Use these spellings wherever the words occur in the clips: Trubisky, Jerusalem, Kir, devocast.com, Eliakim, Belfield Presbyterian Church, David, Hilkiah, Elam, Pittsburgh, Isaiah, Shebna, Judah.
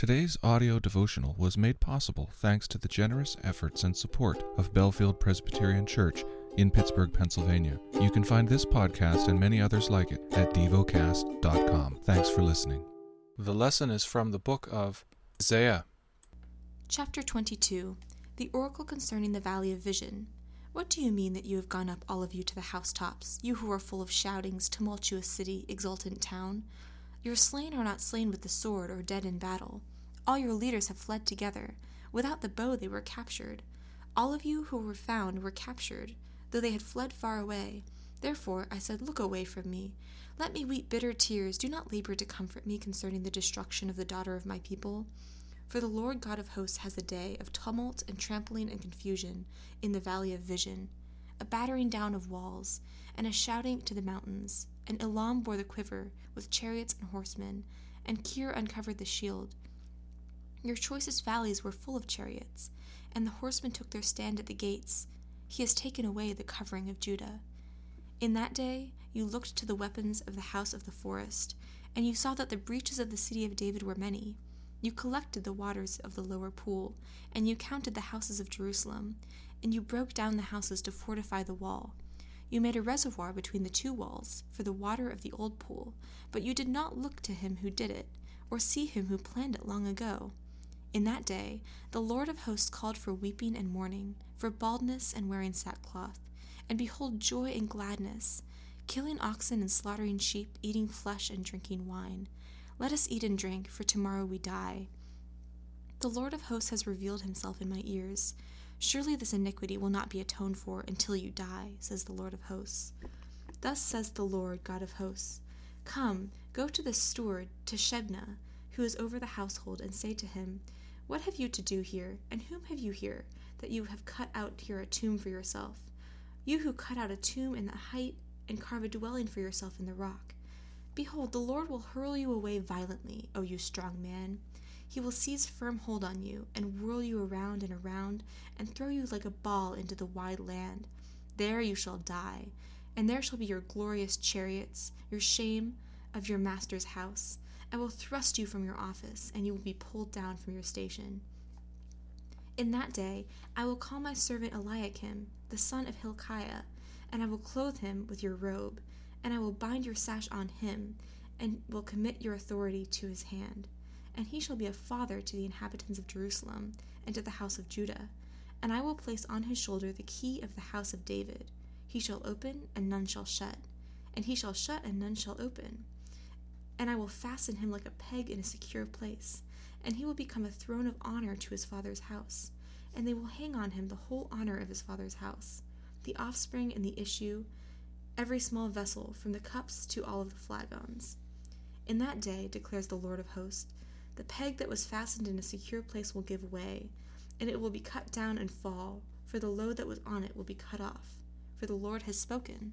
Today's audio devotional was made possible thanks to the generous efforts and support of Belfield Presbyterian Church in Pittsburgh, Pennsylvania. You can find this podcast and many others like it at devocast.com. Thanks for listening. The lesson is from the book of Isaiah. Chapter 22, the Oracle Concerning the Valley of Vision. What do you mean that you have gone up, all of you, to the housetops, you who are full of shoutings, tumultuous city, exultant town? Your slain are not slain with the sword or dead in battle. All your leaders have fled together. Without the bow they were captured. All of you who were found were captured, though they had fled far away. Therefore I said, look away from me. Let me weep bitter tears. Do not labor to comfort me concerning the destruction of the daughter of my people. For the Lord God of hosts has a day of tumult and trampling and confusion in the valley of vision, a battering down of walls, and a shouting to the mountains. And Elam bore the quiver, with chariots and horsemen, and Kir uncovered the shield. Your choicest valleys were full of chariots, and the horsemen took their stand at the gates. He has taken away the covering of Judah. In that day you looked to the weapons of the house of the forest, and you saw that the breaches of the city of David were many. You collected the waters of the lower pool, and you counted the houses of Jerusalem, and you broke down the houses to fortify the wall. You made a reservoir between the two walls for the water of the old pool, but you did not look to him who did it, or see him who planned it long ago. In that day, the Lord of hosts called for weeping and mourning, for baldness and wearing sackcloth, and behold joy and gladness, killing oxen and slaughtering sheep, eating flesh and drinking wine. Let us eat and drink, for tomorrow we die. The Lord of hosts has revealed himself in my ears. Surely this iniquity will not be atoned for until you die, says the Lord of hosts. Thus says the Lord God of hosts, come, go to the steward, to Shebna, who is over the household, and say to him, what have you to do here, and whom have you here, that you have cut out here a tomb for yourself? You who cut out a tomb in the height, and carve a dwelling for yourself in the rock. Behold, the Lord will hurl you away violently, O you strong man. He will seize firm hold on you, and whirl you around, and throw you like a ball into the wide land. There you shall die, and there shall be your glorious chariots, your shame of your master's house. I will thrust you from your office, and you will be pulled down from your station. In that day I will call my servant Eliakim, the son of Hilkiah, and I will clothe him with your robe, and I will bind your sash on him, and will commit your authority to his hand. And he shall be a father to the inhabitants of Jerusalem and to the house of Judah. And I will place on his shoulder the key of the house of David. He shall open, and none shall shut. And he shall shut, and none shall open. And I will fasten him like a peg in a secure place. And he will become a throne of honor to his father's house. And they will hang on him the whole honor of his father's house, the offspring and the issue, every small vessel, from the cups to all of the flagons. In that day, declares the Lord of hosts, the peg that was fastened in a secure place will give way, and it will be cut down and fall, for the load that was on it will be cut off, for the Lord has spoken.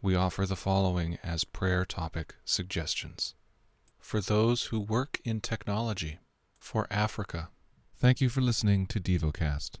We offer the following as prayer topic suggestions. For those who work in technology. For Africa. Thank you for listening to Devocast.